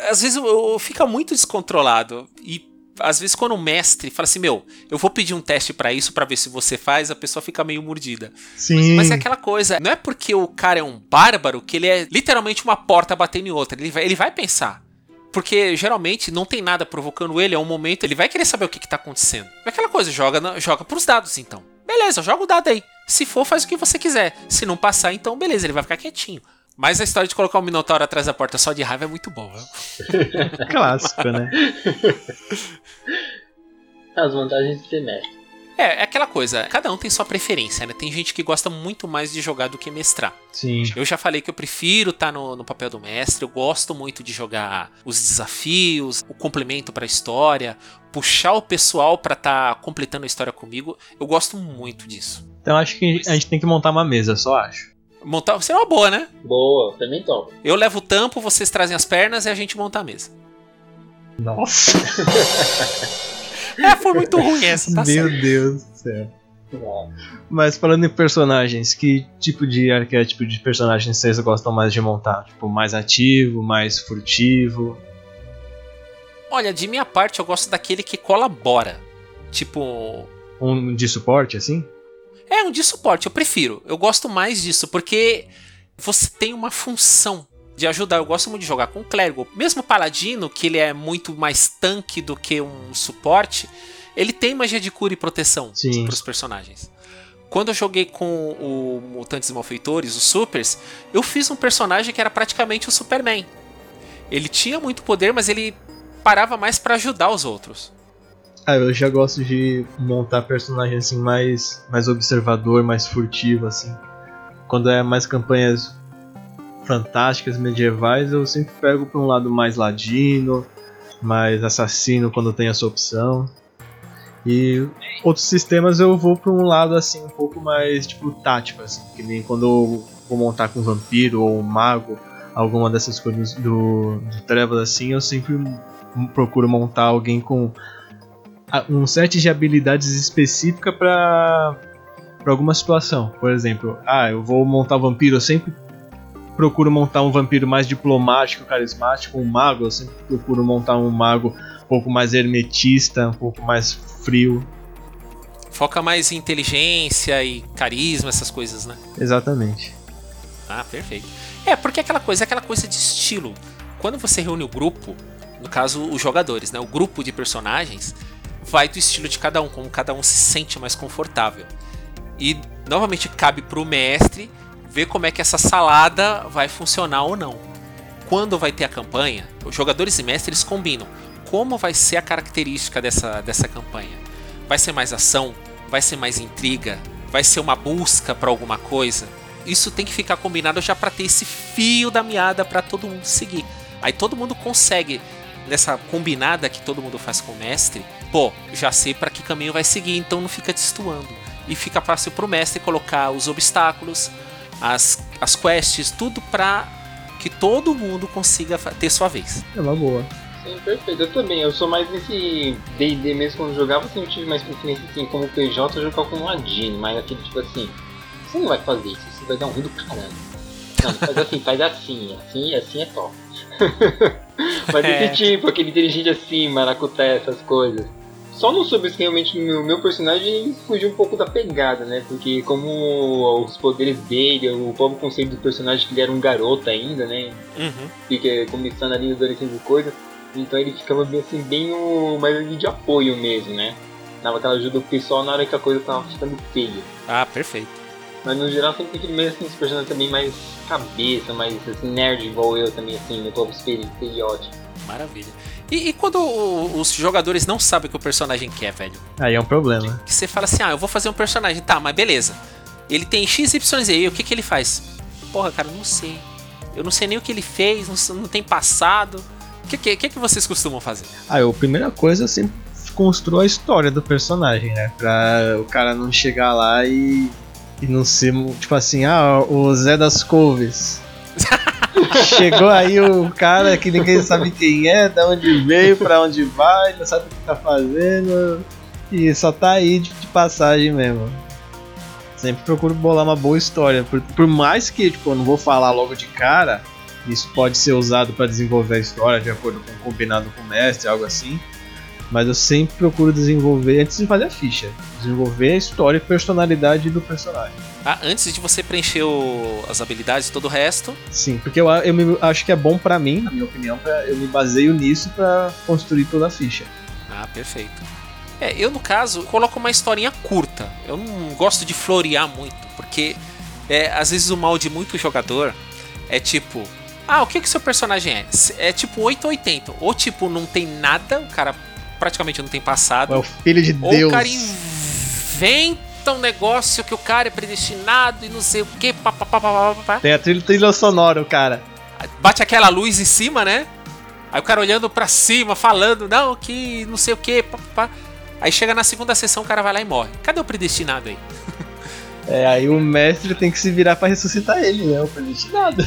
às vezes eu, eu fica muito descontrolado. E às vezes quando o mestre fala assim, meu, eu vou pedir um teste pra isso, pra ver se você faz, a pessoa fica meio mordida. Sim. Mas, mas é aquela coisa, não é porque o cara é um bárbaro que ele é literalmente uma porta batendo em outra, ele vai, ele vai pensar. Porque geralmente não tem nada provocando ele, é um momento, ele vai querer saber o que, que tá acontecendo. É aquela coisa, joga, joga pros dados então. Beleza, joga o dado aí. Se for, faz o que você quiser. Se não passar, então beleza, ele vai ficar quietinho. Mas a história de colocar um minotauro atrás da porta só de raiva é muito boa. Clássico, né? As vantagens de ser mestre. É, é aquela coisa, cada um tem sua preferência, né? Tem gente que gosta muito mais de jogar do que mestrar. Sim. Eu já falei que eu prefiro estar no, no papel do mestre, eu gosto muito de jogar os desafios, o complemento pra história, puxar o pessoal pra estar completando a história comigo. Eu gosto muito disso. Então acho que a gente tem que montar uma mesa, só acho. Montar seria uma boa, né? Boa, também topo. Eu levo o tampo, vocês trazem as pernas e a gente monta a mesa. Nossa. É, foi muito ruim essa, tá certo. Meu Deus do céu. Mas falando em personagens, que tipo de arquétipo de personagem vocês gostam mais de montar? Tipo, mais ativo, mais furtivo? Olha, de minha parte eu gosto daquele que colabora. Tipo... Um de suporte, assim? É, um de suporte, eu prefiro. Eu gosto mais disso, porque você tem uma função de ajudar. Eu gosto muito de jogar com o clérigo. Mesmo o paladino, que ele é muito mais tanque do que um suporte, ele tem magia de cura e proteção para os personagens. Quando eu joguei com o Mutantes e Malfeitores, os Supers, eu fiz um personagem que era praticamente o Superman. Ele tinha muito poder, mas ele parava mais para ajudar os outros. Ah, eu já gosto de montar personagem assim mais, mais observador, mais furtivo assim. Quando é mais campanhas fantásticas, medievais, eu sempre pego pra um lado mais ladino, mais assassino quando tem essa opção. E outros sistemas eu vou pra um lado assim um pouco mais tipo tático assim, que nem quando eu vou montar com vampiro ou mago, alguma dessas coisas do, do Trevas assim, eu sempre procuro montar alguém com um set de habilidades específica para alguma situação. Por exemplo, ah, eu vou montar vampiro, eu sempre procuro montar um vampiro mais diplomático, carismático. Um mago, eu sempre procuro montar um mago um pouco mais hermetista, um pouco mais frio. Foca mais em inteligência e carisma, essas coisas, né? Exatamente. Ah, perfeito. É, porque aquela coisa, aquela coisa de estilo. Quando você reúne o grupo, no caso os jogadores, né, o grupo de personagens, vai do estilo de cada um, como cada um se sente mais confortável. E novamente cabe pro mestre ver como é que essa salada vai funcionar ou não. Quando vai ter a campanha, os jogadores e mestres eles combinam como vai ser a característica dessa, dessa campanha. Vai ser mais ação? Vai ser mais intriga? Vai ser uma busca para alguma coisa? Isso tem que ficar combinado já para ter esse fio da meada para todo mundo seguir. Aí todo mundo consegue, nessa combinada que todo mundo faz com o mestre, pô, já sei para que caminho vai seguir, então não fica destoando. E fica fácil pro mestre colocar os obstáculos, as, as quests, tudo pra que todo mundo consiga ter sua vez. É uma boa. Sim, perfeito. Eu também, eu sou mais nesse D e D mesmo quando eu jogava, assim, eu tive mais preferência assim, como P J, eu jogava como Aladdin, mas aquele tipo assim, você não vai fazer isso, você vai dar um ruim do caralho. Não, faz assim, faz assim, assim, assim é top. Mas desse é. tipo, aquele dirigente assim, maracuté, essas coisas. Só não soube se realmente o meu, meu personagem fugiu um pouco da pegada, né? Porque como os poderes dele, o próprio conceito do personagem que ele era um garoto ainda, né? Uhum. Fica começando ali adolescente e coisa. Então ele ficava bem assim, bem o mais de apoio mesmo, né? Dava aquela ajuda do pessoal na hora que a coisa tava ficando feia. Ah, perfeito. Mas no geral sempre tem mesmo assim, os personagens também mais cabeça, mais assim, nerd igual eu também, assim, no próprio estereótipo. Maravilha. E, e quando o, os jogadores não sabem o que o personagem quer, velho? Aí é um problema. Que você fala assim, ah, eu vou fazer um personagem, tá, mas beleza. Ele tem X, Y, Z, e o que que ele faz? Porra, cara, eu não sei. Eu não sei nem o que ele fez, não, não tem passado. O que, que, que que vocês costumam fazer? Ah, eu, a primeira coisa, eu sempre construo a história do personagem, né? Pra o cara não chegar lá e... E não ser, tipo assim, ah, o Zé das Couves. Chegou aí o cara que ninguém sabe quem é, de onde veio, pra onde vai, não sabe o que tá fazendo. E só tá aí de, de passagem mesmo. Sempre procuro bolar uma boa história. Por, por mais que, tipo, eu não vou falar logo de cara, isso pode ser usado pra desenvolver a história de acordo com o combinado com o mestre, algo assim. Mas eu sempre procuro desenvolver, antes de fazer a ficha, desenvolver a história e personalidade do personagem. Ah, antes de você preencher o, as habilidades e todo o resto? Sim, porque eu, eu me, acho que é bom pra mim, na minha opinião, pra, eu me baseio nisso pra construir toda a ficha. Ah, perfeito. É, eu no caso, coloco uma historinha curta. Eu não gosto de florear muito, porque é, às vezes o mal de muito jogador é tipo... Ah, o que que seu personagem é? É tipo oito ou oitenta. Ou tipo, não tem nada, o cara... praticamente não tem passado. É o filho de Deus. Ou o cara inventa um negócio que o cara é predestinado e não sei o que. Pá, pá, pá, pá, pá, pá. Tem a trilha, trilha sonora, o cara. Bate aquela luz em cima, né? Aí o cara olhando pra cima, falando, não, que não sei o que. Pá, pá. Aí chega na segunda sessão, o cara vai lá e morre. Cadê o predestinado aí? É, aí o mestre tem que se virar pra ressuscitar ele, né? O predestinado.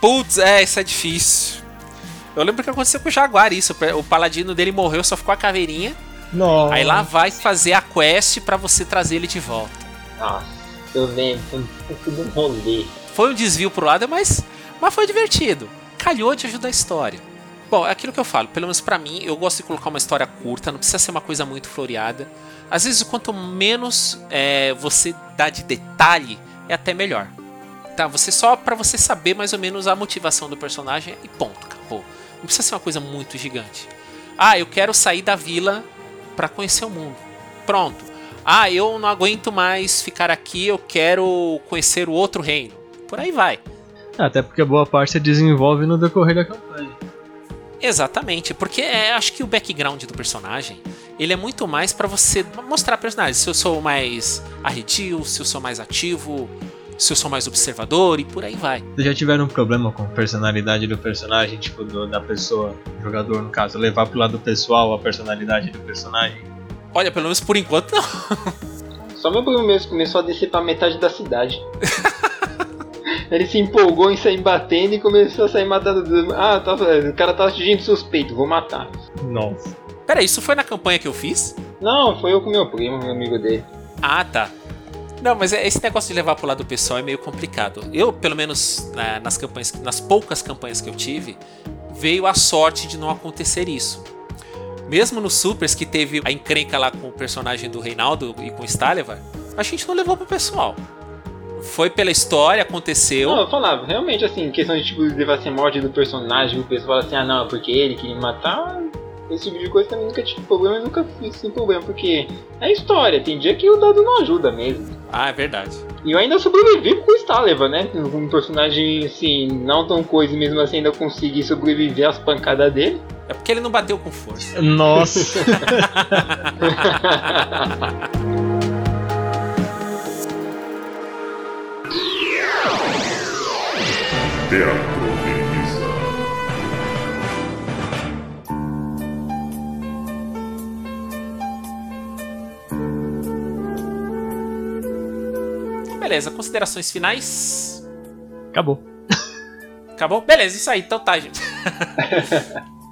Putz, é, isso é difícil. Eu lembro que aconteceu com o Jaguar isso, o paladino dele morreu, só ficou a caveirinha. Nossa. Aí lá vai fazer a quest pra você trazer ele de volta. Nossa, eu lembro, foi um rolê. Foi um desvio pro lado, mas, mas foi divertido. Calhou de ajudar a história. Bom, é aquilo que eu falo, pelo menos pra mim, eu gosto de colocar uma história curta, não precisa ser uma coisa muito floreada. Às vezes, quanto menos é, você dá de detalhe, é até melhor. Tá? Você só pra você saber mais ou menos a motivação do personagem e ponto, acabou. Não precisa ser uma coisa muito gigante. Ah, eu quero sair da vila pra conhecer o mundo. Pronto. Ah, eu não aguento mais ficar aqui, eu quero conhecer o outro reino. Por aí vai. Até porque a boa parte se desenvolve no decorrer da campanha. Exatamente, porque é, acho que o background do personagem ele é muito mais pra você mostrar personagens. Se eu sou mais arredio, se eu sou mais ativo, se eu sou mais observador e por aí vai. Vocês já tiveram um problema com a personalidade do personagem, tipo do, da pessoa, jogador no caso, levar pro lado pessoal a personalidade do personagem? Olha, pelo menos por enquanto não. Só meu primo mesmo começou a descer pra metade da cidade. Ele se empolgou em sair batendo e começou a sair matando. Ah, tá, o cara tá atingindo suspeito, vou matar. Nossa. Pera, isso foi na campanha que eu fiz? Não, foi eu com meu primo, meu amigo dele. Ah, tá. Não, mas esse negócio de levar pro lado do pessoal é meio complicado. Eu, pelo menos na, nas, campanhas, nas poucas campanhas que eu tive, veio a sorte de não acontecer isso. Mesmo nos Supers, que teve a encrenca lá com o personagem do Reinaldo e com o Stallivar, a gente não levou pro pessoal. Foi pela história, aconteceu. Não, eu falava, realmente assim, questão de tipo, levar assim, a morte do personagem, o pessoal fala assim, ah não, é porque ele queria me matar. Esse tipo de coisa também nunca tive problema, eu nunca fiz sem problema, porque é história, tem dia que o dado não ajuda mesmo. Ah, é verdade. E eu ainda sobrevivi com o Stallivar, né? Um personagem, assim, não tão coisa, mesmo assim ainda consegui sobreviver às pancadas dele. É porque ele não bateu com força. Nossa! Beleza, considerações finais? Acabou. Acabou? Beleza, isso aí, então tá, gente.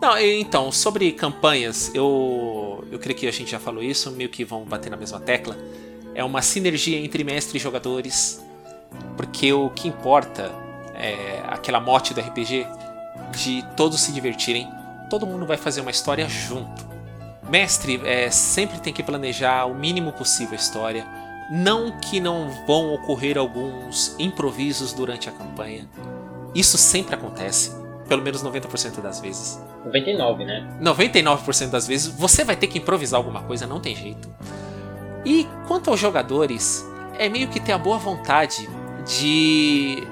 Não, então, sobre campanhas, eu, eu creio que a gente já falou isso, meio que vão bater na mesma tecla. É uma sinergia entre mestre e jogadores, porque o que importa é aquela mote do R P G de todos se divertirem, todo mundo vai fazer uma história junto. Mestre é, sempre tem que planejar o mínimo possível a história. Não que não vão ocorrer alguns improvisos durante a campanha. Isso sempre acontece. Pelo menos noventa por cento das vezes. noventa e nove por cento, né? noventa e nove por cento das vezes você vai ter que improvisar alguma coisa, não tem jeito. E quanto aos jogadores, é meio que ter a boa vontade de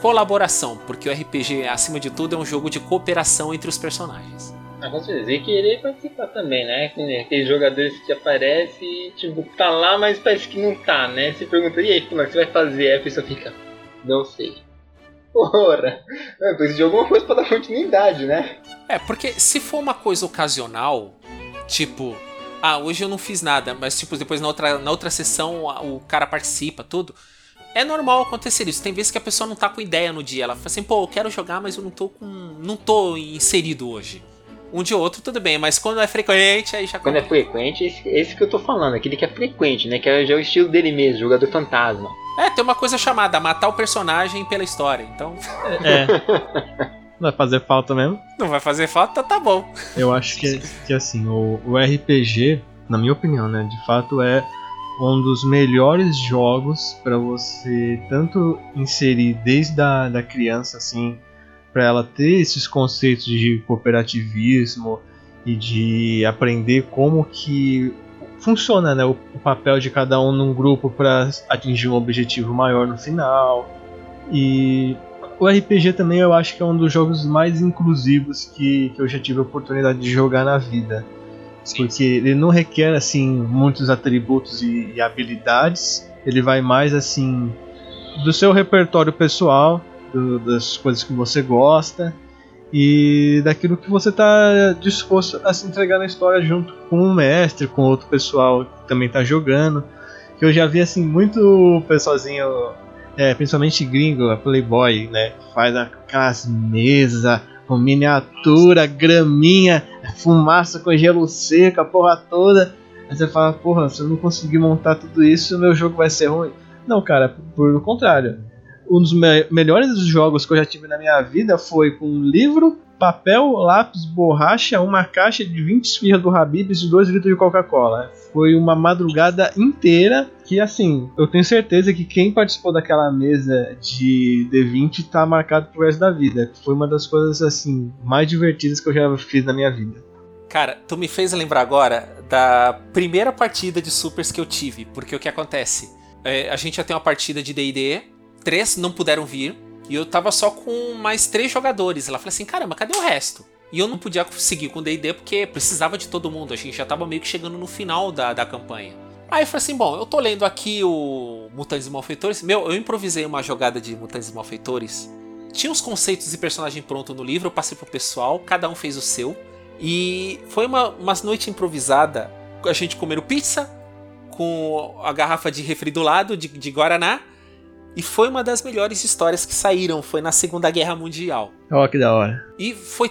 colaboração. Porque o R P G, acima de tudo, é um jogo de cooperação entre os personagens. Ah, com certeza, e querer participar também, né? Aqueles jogadores que aparecem, tipo, tá lá, mas parece que não tá, né? Você pergunta, e aí, como é que você vai fazer? Aí a pessoa fica, não sei. Porra, eu preciso de alguma coisa pra dar continuidade, né? É, porque se for uma coisa ocasional, tipo, ah, hoje eu não fiz nada, mas tipo, depois na outra, na outra sessão o cara participa, tudo. É normal acontecer isso, tem vezes que a pessoa não tá com ideia no dia, ela fala assim, pô, eu quero jogar, mas eu não tô com. não tô inserido hoje. Um de outro, tudo bem, mas quando é frequente, aí já... Quando é frequente, esse, esse que eu tô falando, aquele que é frequente, né? Que é, já é o estilo dele mesmo, jogador fantasma. É, tem uma coisa chamada matar o personagem pela história, então... É. Não vai fazer falta mesmo? Não vai fazer falta, tá bom. Eu acho que, que assim, o, o R P G, na minha opinião, né? De fato, é um dos melhores jogos pra você tanto inserir desde a da criança, assim... para ela ter esses conceitos de cooperativismo e de aprender como que funciona, né, o papel de cada um num grupo para atingir um objetivo maior no final. E o R P G também eu acho que é um dos jogos mais inclusivos que, que eu já tive a oportunidade de jogar na vida. Sim. Porque ele não requer assim, muitos atributos e, e habilidades, ele vai mais assim do seu repertório pessoal, das coisas que você gosta e daquilo que você está disposto a se entregar na história junto com o mestre, com outro pessoal que também está jogando. Que eu já vi assim muito pessoalzinho, é, principalmente gringo, a Playboy, né, faz aquelas mesas com miniatura, graminha, fumaça com gelo seco, a porra toda. Aí você fala, porra, se eu não conseguir montar tudo isso, meu jogo vai ser ruim. Não, cara, pelo contrário. Um dos me- melhores jogos que eu já tive na minha vida foi com um livro, papel, lápis, borracha, uma caixa de vinte esfirras do Habib's e dois litros de Coca-Cola. Foi uma madrugada inteira que, assim, eu tenho certeza que quem participou daquela mesa de D vinte tá marcado pro resto da vida. Foi uma das coisas, assim, mais divertidas que eu já fiz na minha vida. Cara, tu me fez lembrar agora da primeira partida de Supers que eu tive, porque o que acontece? É, a gente já tem uma partida de D e D, três não puderam vir, e eu tava só com mais três jogadores. Ela falou assim, caramba, cadê o resto? E eu não podia seguir com o D e D porque precisava de todo mundo. A gente já estava meio que chegando no final da, da campanha. Aí eu falei assim, bom, eu tô lendo aqui o Mutantes e Malfeitores. Meu, eu improvisei uma jogada de Mutantes e Malfeitores. Tinha os conceitos e personagem pronto no livro, eu passei pro pessoal, cada um fez o seu. E foi uma, uma noite improvisada, a gente comendo pizza, com a garrafa de refri do lado, de, de Guaraná. E foi uma das melhores histórias que saíram, foi na Segunda Guerra Mundial. Ó, que da hora. E foi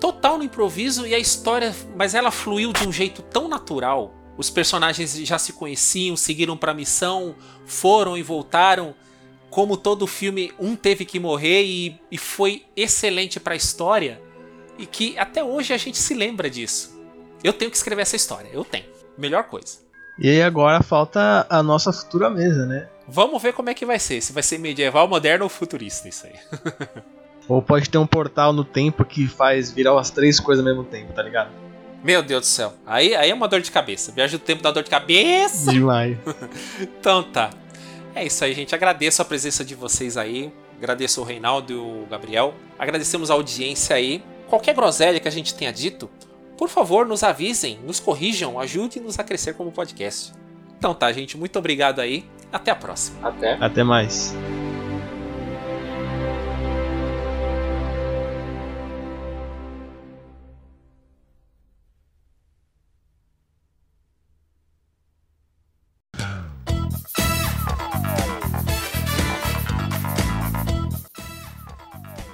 total no improviso e a história, mas ela fluiu de um jeito tão natural. Os personagens já se conheciam, seguiram pra missão, foram e voltaram. Como todo filme, um teve que morrer e, e foi excelente pra história. E que até hoje a gente se lembra disso. Eu tenho que escrever essa história, eu tenho. Melhor coisa. E aí agora falta a nossa futura mesa, né? Vamos ver como é que vai ser. Se vai ser medieval, moderno ou futurista, isso aí. Ou pode ter um portal no tempo que faz virar as três coisas ao mesmo tempo, tá ligado? Meu Deus do céu. Aí, aí é uma dor de cabeça. Viagem do tempo dá dor de cabeça. Demais. Então tá. É isso aí, gente. Agradeço a presença de vocês aí. Agradeço o Reinaldo e o Gabriel. Agradecemos a audiência aí. Qualquer groselha que a gente tenha dito, por favor, nos avisem, nos corrijam, ajudem-nos a crescer como podcast. Então tá, gente. Muito obrigado aí. Até a próxima. Até. Até mais.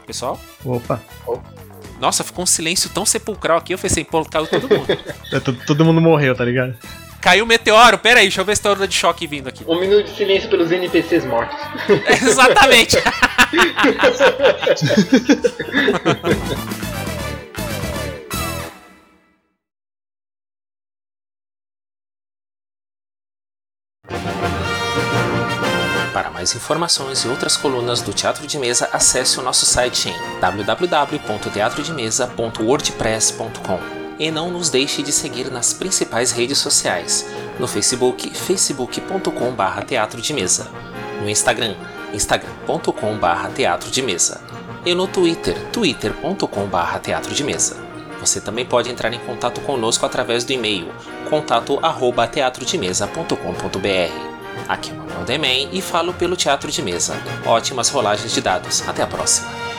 Pessoal? Opa. Opa. Nossa, ficou um silêncio tão sepulcral aqui. Eu falei assim, pô, caiu todo mundo. Todo mundo morreu, tá ligado? Caiu o meteoro, pera aí, deixa eu ver se tá onda de choque vindo aqui. Um minuto de silêncio pelos N P Cs mortos. Exatamente. Para mais informações e outras colunas do Teatro de Mesa, acesse o nosso site em w w w ponto teatro de mesa ponto wordpress ponto com e não nos deixe de seguir nas principais redes sociais, no Facebook, facebook ponto com barra teatro de mesa, no Instagram, instagram ponto com barra teatro de mesa e no Twitter, twitter ponto com barra teatro de mesa. Você também pode entrar em contato conosco através do e-mail contato arroba teatro de mesa ponto com ponto b r. Aqui é o Manuel Demen e falo pelo Teatro de Mesa. Ótimas rolagens de dados. Até a próxima.